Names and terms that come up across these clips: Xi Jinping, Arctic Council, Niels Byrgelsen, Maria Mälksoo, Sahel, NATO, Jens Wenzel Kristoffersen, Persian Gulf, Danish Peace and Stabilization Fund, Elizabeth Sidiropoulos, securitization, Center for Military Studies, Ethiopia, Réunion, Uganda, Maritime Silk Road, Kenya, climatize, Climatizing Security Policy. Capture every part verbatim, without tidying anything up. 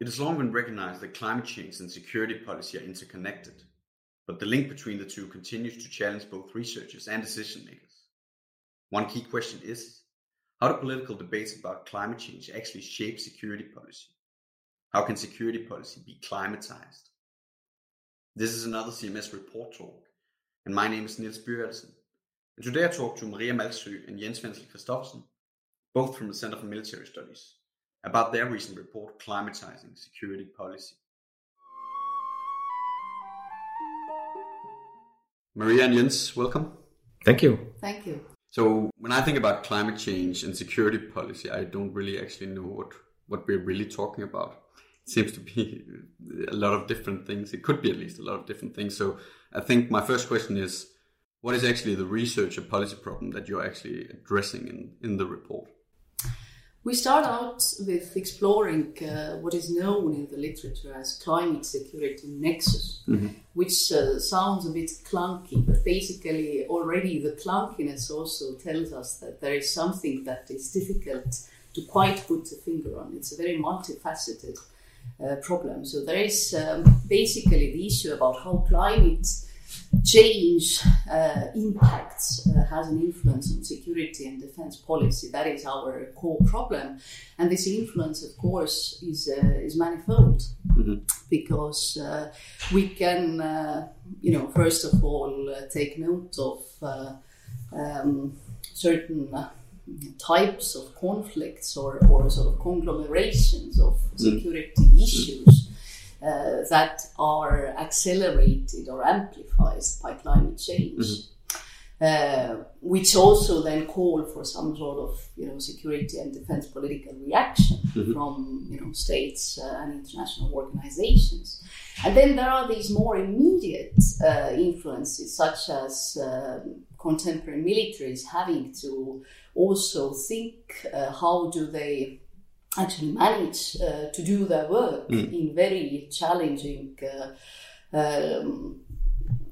It has long been recognized that climate change and security policy are interconnected, but the link between the two continues to challenge both researchers and decision makers. One key question is, how do political debates about climate change actually shape security policy? How can security policy be climatized? This is another C M S report talk, and my name is Niels Byrgelsen, and today I talk to Maria Mälksoo and Jens Wenzel Kristoffersen, both from the Center for Military Studies, about their recent report, Climatizing Security Policy. Maria and Jens, welcome. Thank you. Thank you. So when I think about climate change and security policy, I don't really actually know what, what we're really talking about. It seems to be a lot of different things. It could be at least a lot of different things. So I think my first question is, what is actually the research or policy problem that you're actually addressing in, in the report? We start out with exploring uh, what is known in the literature as climate security nexus, mm-hmm. which uh, sounds a bit clunky, but basically already the clunkiness also tells us that there is something that is difficult to quite put a finger on. It's a very multifaceted uh, problem. So there is um, basically the issue about how climate change uh, impacts, uh, has an influence on security and defense policy. That is our core problem. And this influence, of course, is uh, is manifold, mm-hmm. because uh, we can, uh, you know, first of all, uh, take note of uh, um, certain uh, types of conflicts or, or sort of conglomerations of security mm-hmm. issues. Uh, that are accelerated or amplified by climate change, mm-hmm. uh, which also then call for some sort of, you know, security and defense political reaction mm-hmm. from, you know, states uh, and international organizations. And then there are these more immediate uh, influences, such as uh, contemporary militaries having to also think uh, how do they actually manage uh, to do their work mm. in very challenging uh, um,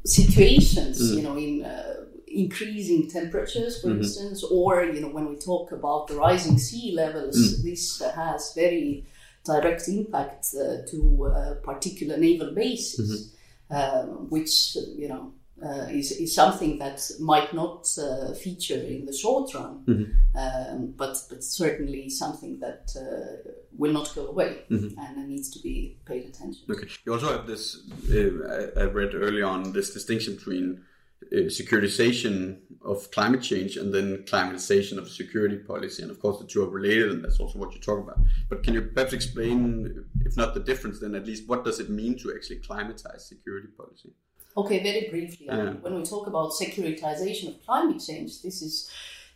situations, mm. you know, in uh, increasing temperatures, for mm-hmm. instance, or, you know, when we talk about the rising sea levels, mm. this uh, has very direct impact uh, to uh, particular naval bases, mm-hmm. uh, which, you know, Uh, is, is something that might not uh, feature in the short run, mm-hmm. um, but, but certainly something that uh, will not go away mm-hmm. and needs to be paid attention to. Okay. You also have this, uh, I, I read early on, this distinction between uh, securitization of climate change and then climatization of security policy. And of course, the two are related, and that's also what you talk about. But can you perhaps explain, if not the difference, then at least what does it mean to actually climatize security policy? Okay, very briefly, I mean, when we talk about securitization of climate change, this is,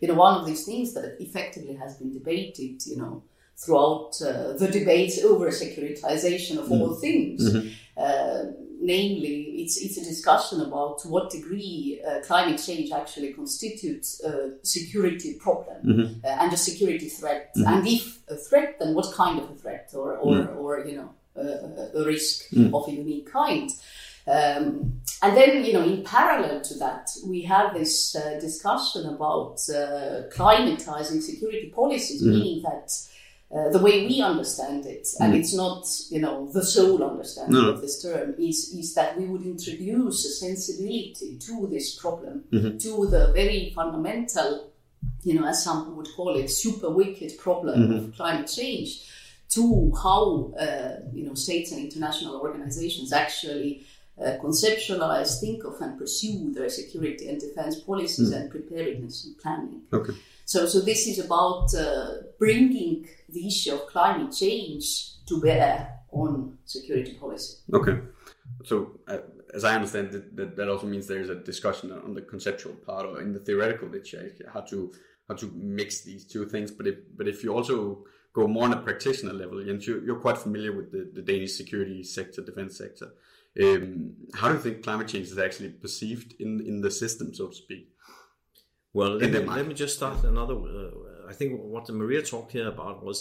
you know, one of these things that effectively has been debated, you know, throughout uh, the debates over securitization of all things. Mm-hmm. Uh, namely, it's it's a discussion about to what degree uh, climate change actually constitutes a security problem mm-hmm. uh, and a security threat, mm-hmm. and if a threat, then what kind of a threat, or or, mm-hmm. or you know, uh, a risk mm-hmm. of a unique kind. Um, and then, you know, in parallel to that, we have this uh, discussion about uh, climatizing security policies, mm-hmm. meaning that uh, the way we understand it, mm-hmm. and it's not, you know, the sole understanding no. of this term, is, is that we would introduce a sensibility to this problem, mm-hmm. to the very fundamental, you know, as some would call it, super wicked problem mm-hmm. of climate change, to how, uh, you know, states and international organizations actually Uh, conceptualize, think of, and pursue their security and defense policies mm. and preparedness and planning. Okay. So, so this is about uh, bringing the issue of climate change to bear on security policy. Okay. So, uh, as I understand it, that, that also means there is a discussion on the conceptual part or in the theoretical bit, how to how to mix these two things. But if but if you also go more on a practitioner level, and you, you're quite familiar with the, the Danish security sector, defense sector. Um, how do you think climate change is actually perceived in, in the system, so to speak? Well, let, me, let me just start another. Uh, I think what Maria talked here about was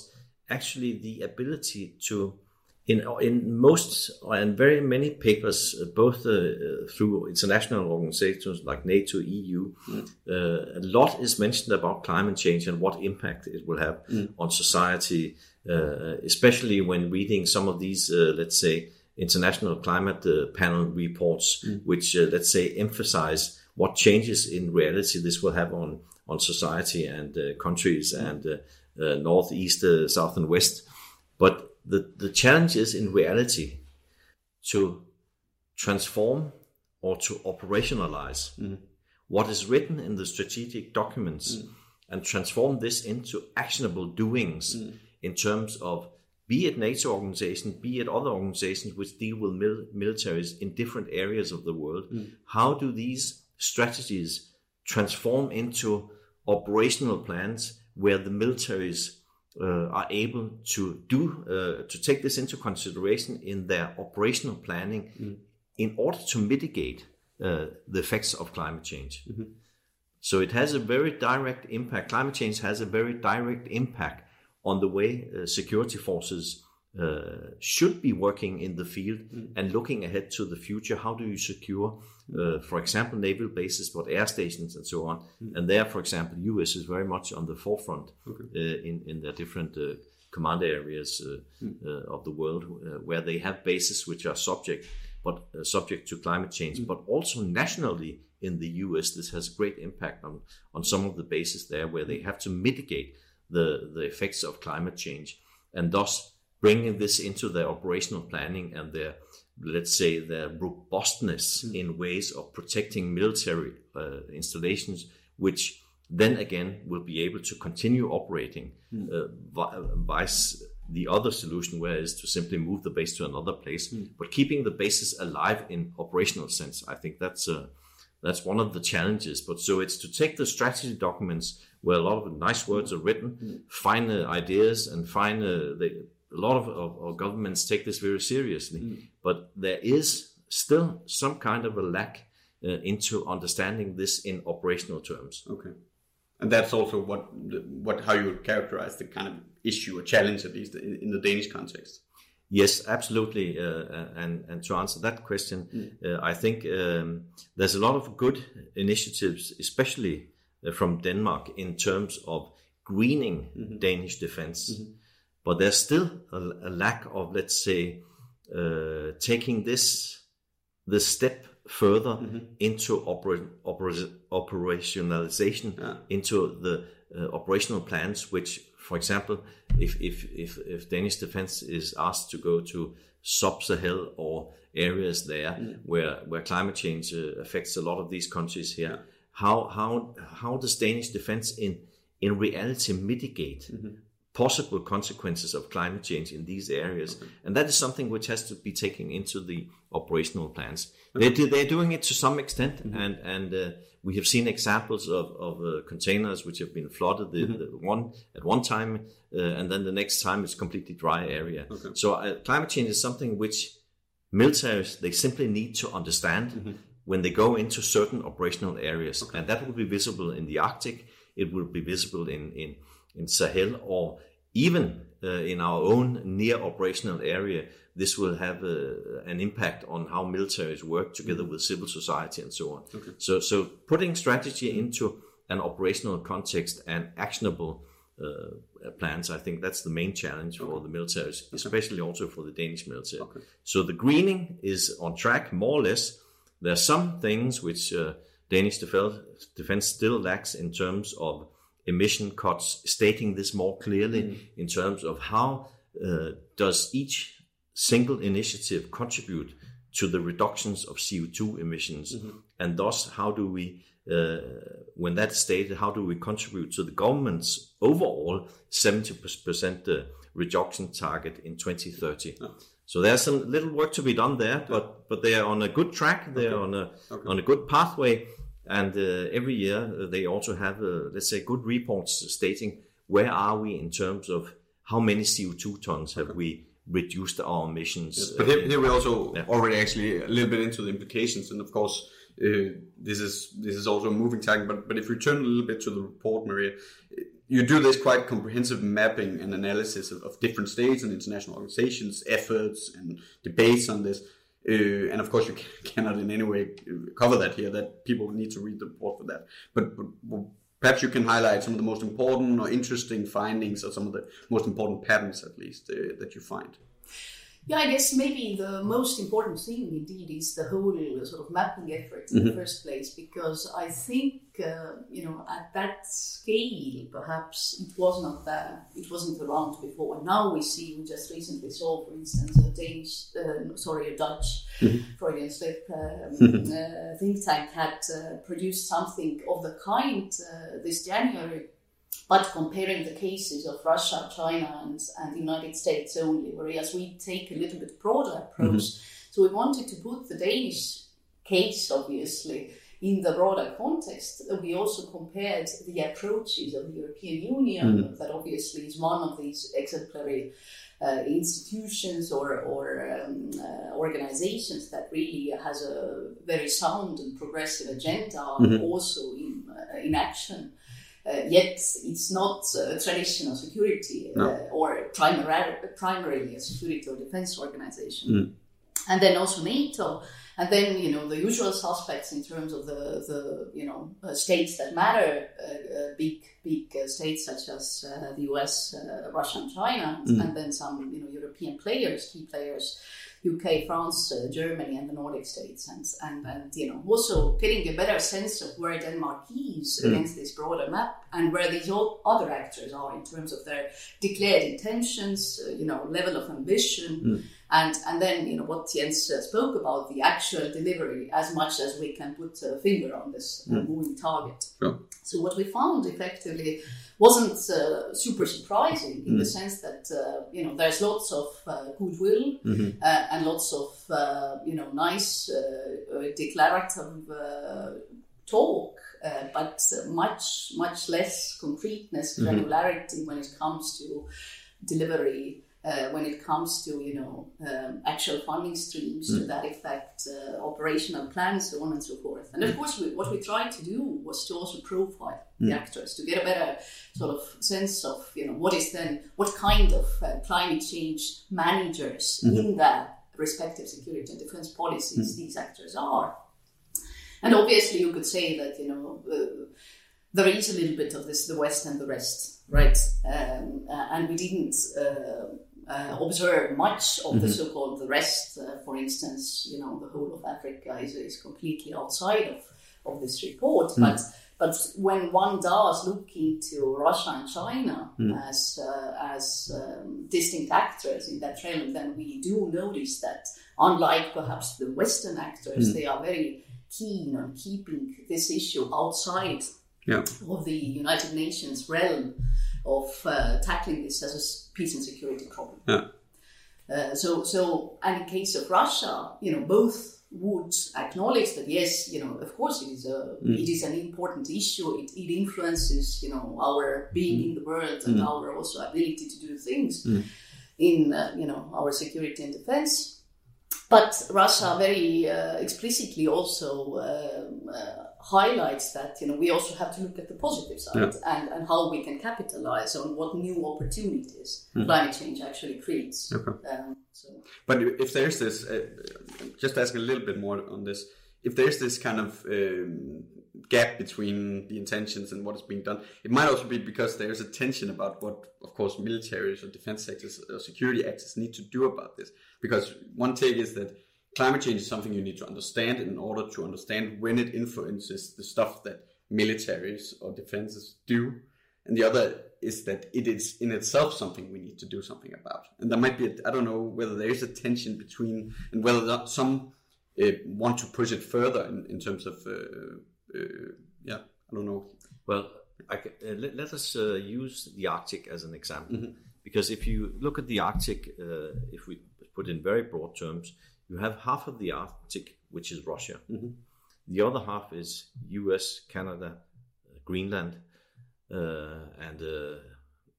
actually the ability to In, in most and very many papers, uh, both uh, through international organizations like NATO, E U, mm. uh, a lot is mentioned about climate change and what impact it will have mm. on society, uh, especially when reading some of these, uh, let's say, international climate uh, panel reports, mm. which, uh, let's say, emphasize what changes in reality this will have on, on society and uh, countries mm. and uh, uh, north, east, uh, south and west. But The, the challenge is in reality to transform or to operationalize mm. what is written in the strategic documents mm. and transform this into actionable doings mm. in terms of, be it NATO organizations, be it other organizations which deal with mil- militaries in different areas of the world. Mm. How do these strategies transform into operational plans where the militaries Uh, are able to do uh, to take this into consideration in their operational planning mm. in order to mitigate uh, the effects of climate change. Mm-hmm. So it has a very direct impact. Climate change has a very direct impact on the way uh, security forces uh, should be working in the field mm. and looking ahead to the future. How do you secure, uh, for example, naval bases, but air stations and so on? Mm. And there, for example, U S is very much on the forefront okay. uh, in, in their different uh, command areas uh, mm. uh, of the world uh, where they have bases which are subject, but, uh, subject to climate change. Mm. But also nationally in the U S, this has a great impact on, on some of the bases there where they have to mitigate the, the effects of climate change and thus bringing this into their operational planning and their, let's say, their robustness mm. in ways of protecting military uh, installations, which then again will be able to continue operating mm. uh, vi- vice the other solution, where is to simply move the base to another place. Mm. But keeping the bases alive in operational sense, I think that's uh, that's one of the challenges. But so it's to take the strategy documents where a lot of nice words are written, mm. fine uh, ideas and fine uh, the A lot of, of, of governments take this very seriously, mm. but there is still some kind of a lack uh, into understanding this in operational terms. Okay, and that's also what what how you would characterize the kind of issue or challenge, at least in, in the Danish context. Yes, absolutely. Uh, and and to answer that question, mm. uh, I think um, there's a lot of good initiatives, especially uh, from Denmark, in terms of greening mm-hmm. Danish defense. Mm-hmm. But there's still a, a lack of, let's say, uh, taking this this step further mm-hmm. into opera, opera, operationalization, yeah. into the uh, operational plans. Which, for example, if if if if Danish defense is asked to go to sub-Sahel or areas there mm. where where climate change uh, affects a lot of these countries here, yeah. how how how does Danish defense in in reality mitigate? Mm-hmm. possible consequences of climate change in these areas. Okay. And that is something which has to be taken into the operational plans. Okay. They, they're doing it to some extent, mm-hmm. and, and uh, we have seen examples of, of uh, containers which have been flooded the, mm-hmm. the one at one time, uh, and then the next time it's completely dry area. Okay. So uh, climate change is something which militaries, they simply need to understand mm-hmm. when they go into certain operational areas. Okay. And that will be visible in the Arctic. It will be visible in... in in Sahel, or even uh, in our own near operational area. This will have a, an impact on how militaries work together with civil society and so on. Okay. So, so putting strategy into an operational context and actionable uh, plans, I think that's the main challenge okay. for the militaries, especially okay. also for the Danish military. Okay. So the greening is on track, more or less. There are some things which uh, Danish defense still lacks in terms of emission cuts, stating this more clearly mm. in terms of how uh, does each single initiative contribute to the reductions of C O two emissions, mm-hmm. and thus how do we, uh, when that's stated, how do we contribute to the government's overall seventy percent uh, reduction target in twenty thirty. Oh. So there's some little work to be done there, but but they are on a good track, they are okay. on a okay. on a good pathway. And uh, every year uh, they also have, uh, let's say, good reports stating where are we in terms of how many C O two tons have okay. we reduced our emissions. Yes, but here, uh, here we're also yeah. already actually a little bit into the implications. And of course, uh, this is this is also a moving target. But, but if we turn a little bit to the report, Maria, you do this quite comprehensive mapping and analysis of, of different states and international organizations' efforts and debates on this. Uh, and of course, you cannot in any way cover that here, that people need to read the report for that. But, but well, perhaps you can highlight some of the most important or interesting findings or some of the most important patterns, at least, uh, that you find. Yeah, I guess maybe the most important thing indeed is the whole sort of mapping effort in mm-hmm. the first place, because I think, uh, you know, at that scale, perhaps it was not there. It wasn't around before. And now we see, we just recently saw, for instance, a Danish, uh, sorry, a Dutch, mm-hmm. Freudian slip, um, mm-hmm. uh, think tank had uh, produced something of the kind uh, this January. But comparing the cases of Russia, China, and, and the United States only, whereas we take a little bit broader approach. Mm-hmm. So we wanted to put the Danish case, obviously, in the broader context. We also compared the approaches of the European Union, mm-hmm. that obviously is one of these exemplary uh, institutions or, or um, uh, organizations that really has a very sound and progressive agenda, mm-hmm. also in, uh, in action. Uh, yet it's not uh, traditional security uh, no. or primar- primarily a security or defense organization. Mm. And then also NATO, and then, you know, the usual suspects in terms of the, the you know, uh, states that matter, uh, uh, big, big uh, states such as uh, the U S, uh, Russia and China, mm. and then some, you know, European players, key players, U K, France, uh, Germany, and the Nordic states, and, and and you know, also getting a better sense of where Denmark is mm. against this broader map, and where these all other actors are in terms of their declared intentions, uh, you know, level of ambition, mm. and and then, you know, what Jens uh, spoke about, the actual delivery, as much as we can put a finger on this uh, mm. moving target. Sure. So what we found effectively wasn't uh, super surprising in mm. the sense that, uh, you know, there's lots of uh, goodwill mm-hmm. uh, and lots of, uh, you know, nice uh, declarative uh, talk, uh, but much, much less concreteness, granularity mm-hmm. when it comes to delivery, uh, when it comes to, you know, um, actual funding streams mm-hmm. to that effect, uh, operational plans, so on and so forth. And of course, we, what we tried to do was to also profile the actors, to get a better sort of sense of, you know, what is then, what kind of uh, climate change managers mm-hmm. in their respective security and defense policies mm-hmm. these actors are. And obviously you could say that, you know, uh, there is a little bit of this, the West and the rest, right? Um, uh, and we didn't uh, uh, observe much of mm-hmm. the so-called the rest. Uh, for instance, you know, the whole of Africa is, is completely outside of, of this report, mm-hmm. but But when one does look into Russia and China mm. as uh, as um, distinct actors in that realm, then we do notice that, unlike perhaps the Western actors, mm. they are very keen on keeping this issue outside yeah. of the United Nations realm of uh, tackling this as a peace and security problem. Yeah. Uh, so, so, and in case of Russia, you know, both would acknowledge that, yes, you know, of course it is a mm. it is an important issue, it, it influences, you know, our being mm. in the world and mm. our also ability to do things mm. in uh, you know, our security and defense. But Russia very uh, explicitly also um, uh, highlights that, you know, we also have to look at the positive side yeah. and, and how we can capitalize on what new opportunities mm. climate change actually creates. Okay. Um, so. But if there's this, uh, just asking a little bit more on this, if there's this kind of um, gap between the intentions and what is being done, it might also be because there's a tension about what, of course, militaries or defense sectors or security actors need to do about this. Because one take is that climate change is something you need to understand in order to understand when it influences the stuff that militaries or defenses do. And the other is that it is in itself something we need to do something about. And there might be, a, I don't know, whether there is a tension between, and whether some uh, want to push it further in, in terms of, uh, uh, yeah, I don't know. Well, I can, uh, let, let us uh, use the Arctic as an example. Mm-hmm. Because if you look at the Arctic, uh, if we put in very broad terms, you have half of the Arctic, which is Russia. Mm-hmm. The other half is U S, Canada, Greenland, uh, and uh,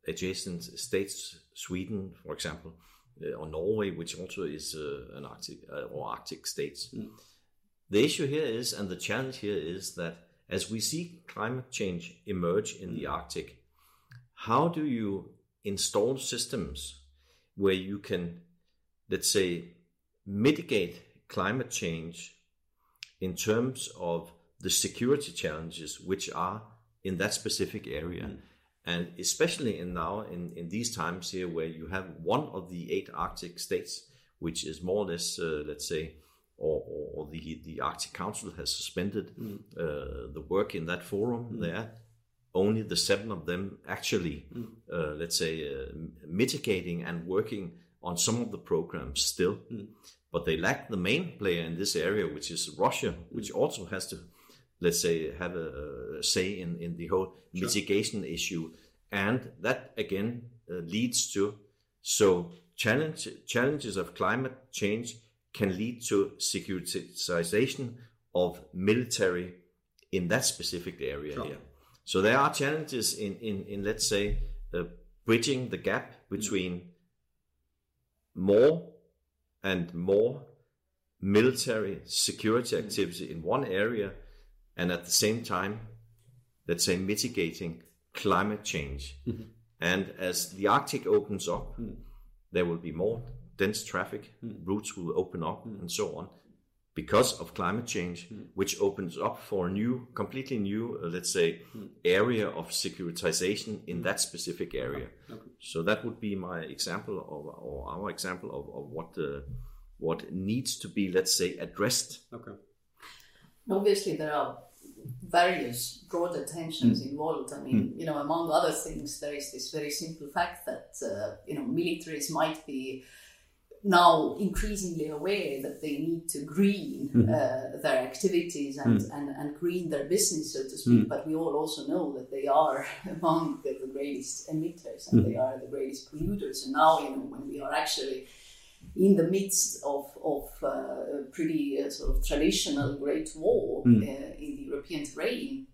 adjacent states, Sweden, for example, uh, or Norway, which also is uh, an Arctic uh, or Arctic states. Mm. The issue here is, and the challenge here is that as we see climate change emerge in the Arctic, how do you install systems where you can, let's say, mitigate climate change in terms of the security challenges which are in that specific area? Mm. And especially in now, in, in these times here, where you have one of the eight Arctic states, which is more or less, uh, let's say, or, or the, the Arctic Council has suspended mm. uh, the work in that forum mm. there. Only the seven of them actually, mm. uh, let's say, uh, mitigating and working on some of the programs still. Mm. But they lack the main player in this area, which is Russia, which also has to, let's say, have a, a say in, in the whole sure. mitigation issue. And that, again, uh, leads to, so challenge, challenges of climate change can lead to securitization of military in that specific area sure. here. So there are challenges in, in, in let's say, uh, bridging the gap between more and more military security activity in one area, and at the same time, let's say, mitigating climate change. Mm-hmm. And as the Arctic opens up, mm. there will be more dense traffic, mm. routes will open up, mm. and so on, because of climate change, mm. which opens up for a new, completely new, uh, let's say, mm. area of securitization in that specific area. Okay. Okay. So that would be my example of, or our example of, of what uh, what needs to be, let's say, addressed. Okay. Obviously, there are various broader tensions mm. involved. I mean, mm. you know, among other things, there is this very simple fact that, uh, you know, militaries might be now increasingly aware that they need to green mm. uh, their activities and, mm. and, and green their business, so to speak. Mm. But we all also know that they are among the, the greatest emitters and mm. they are the greatest polluters. And now, you know, when we are actually in the midst of, of uh, a pretty uh, sort of traditional Great War mm. uh, in the European terrain,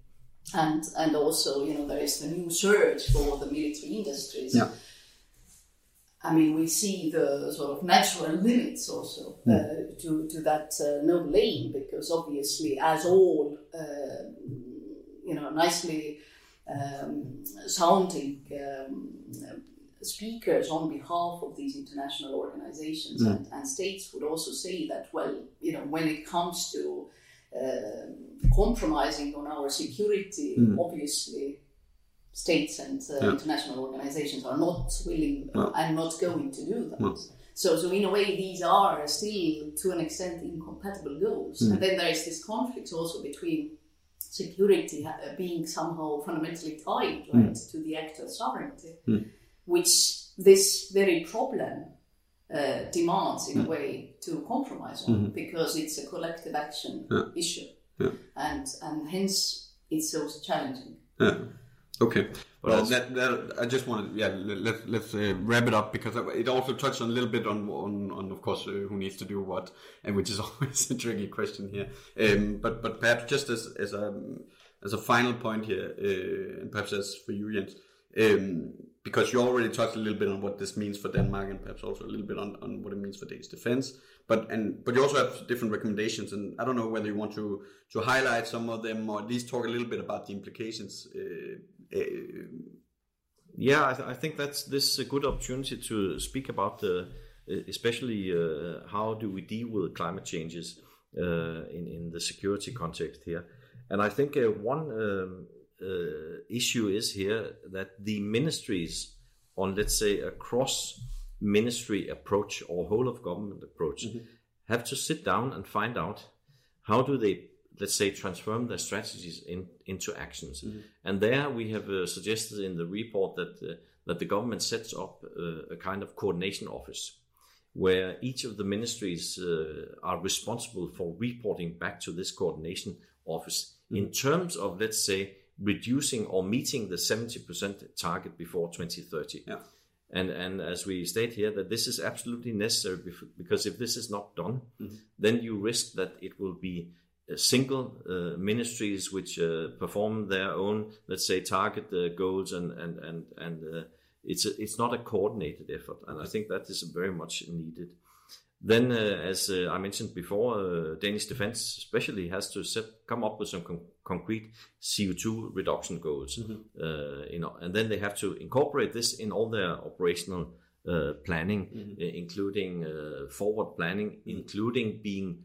and and also, you know, there is the new surge for the military industries. Yeah. I mean, we see the sort of natural limits also mm. uh, to, to that uh, noble aim, because obviously, as all, uh, you know, nicely um, sounding um, speakers on behalf of these international organizations mm. and, and states would also say that, well, you know, when it comes to uh, compromising on our security, mm. obviously, states and uh, yeah. international organizations are not willing no. and not going to do that. No. So, so in a way, these are still, to an extent, incompatible goals. Mm. And then there is this conflict also between security being somehow fundamentally tied right, mm. to the act of sovereignty, mm. which this very problem uh, demands, in mm. a way, to compromise on, mm-hmm. because it's a collective action yeah. issue. Yeah. And, and hence, it's so challenging. Yeah. Okay, well, that, that, I just wanted, yeah, let, let's uh, wrap it up, because it also touched on a little bit on, on, on of course, uh, who needs to do what, and which is always a tricky question here. Um, but but perhaps just as as a as a final point here, uh, and perhaps as for you, Jens, um, because you already touched a little bit on what this means for Denmark, and perhaps also a little bit on, on what it means for Danish defense. But and but you also have different recommendations, and I don't know whether you want to to highlight some of them, or at least talk a little bit about the implications. Uh, Yeah, I, th- I think that's this a good opportunity to speak about the, especially uh, how do we deal with climate changes uh, in in the security context here. And I think uh, one um, uh, issue is here that the ministries, on let's say a cross ministry approach or whole of government approach, mm-hmm. have to sit down and find out how do they, let's say, transform their strategies in, into actions. Mm-hmm. And there we have uh, suggested in the report that uh, that the government sets up uh, a kind of coordination office where each of the ministries uh, are responsible for reporting back to this coordination office mm-hmm. in terms of, let's say, reducing or meeting the seventy percent target before twenty thirty. Yeah. And and as we state here, that this is absolutely necessary bef- because if this is not done, mm-hmm. then you risk that it will be single uh, ministries which uh, perform their own, let's say, target uh, goals, and and and and uh, it's a, it's not a coordinated effort, and I think that is very much needed. Then, uh, as uh, I mentioned before, uh, Danish Defense especially has to set, come up with some con- concrete C O two reduction goals. Mm-hmm. Uh, you know, and then they have to incorporate this in all their operational uh, planning, mm-hmm. uh, including uh, forward planning, mm-hmm. including being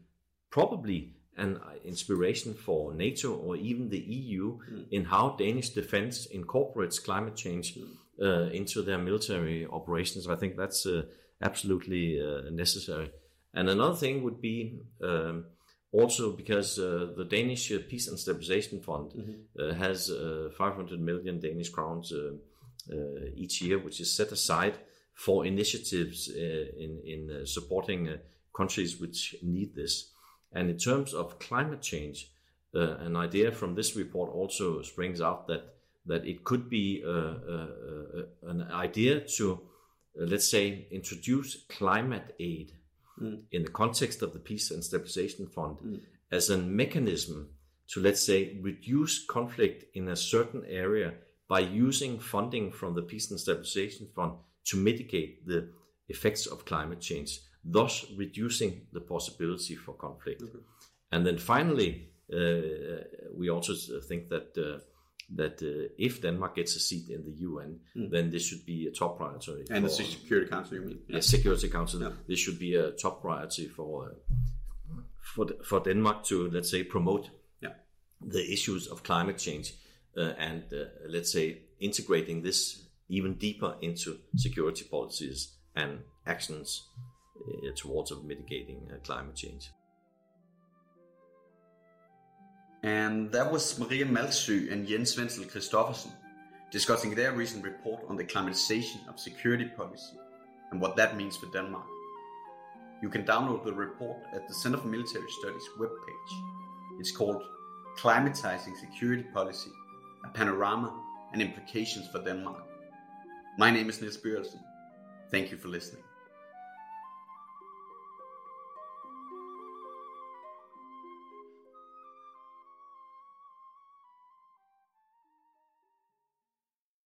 probably an inspiration for NATO or even the E U mm. in how Danish defense incorporates climate change mm. uh, into their military operations. I think that's uh, absolutely uh, necessary. And another thing would be um, also because uh, the Danish Peace and Stabilization Fund mm-hmm. uh, has uh, five hundred million Danish crowns uh, uh, each year, which is set aside for initiatives uh, in, in uh, supporting uh, countries which need this. And in terms of climate change, uh, an idea from this report also springs out that that it could be uh, uh, uh, an idea to, uh, let's say, introduce climate aid mm. in the context of the Peace and Stabilization Fund mm. as a mechanism to, let's say, reduce conflict in a certain area by using funding from the Peace and Stabilization Fund to mitigate the effects of climate change, thus reducing the possibility for conflict. Okay. And then finally, uh, we also think that uh, that uh, if Denmark gets a seat in the U N, mm. then this should be a top priority. And for, the Security Council, you mean? Yeah, Security Council. Yeah. This should be a top priority for uh, for for Denmark to, let's say, promote yeah. the issues of climate change uh, and uh, let's say integrating this even deeper into security policies and actions towards of mitigating uh, climate change. And that was Maria Mälksoo and Jens Wenzel Kristoffersen discussing their recent report on the climatization of security policy and what that means for Denmark. You can download the report at the Center for Military Studies webpage. It's called Climatizing Security Policy, a Panorama and Implications for Denmark. My name is Niels Byrgelsen. Thank you for listening.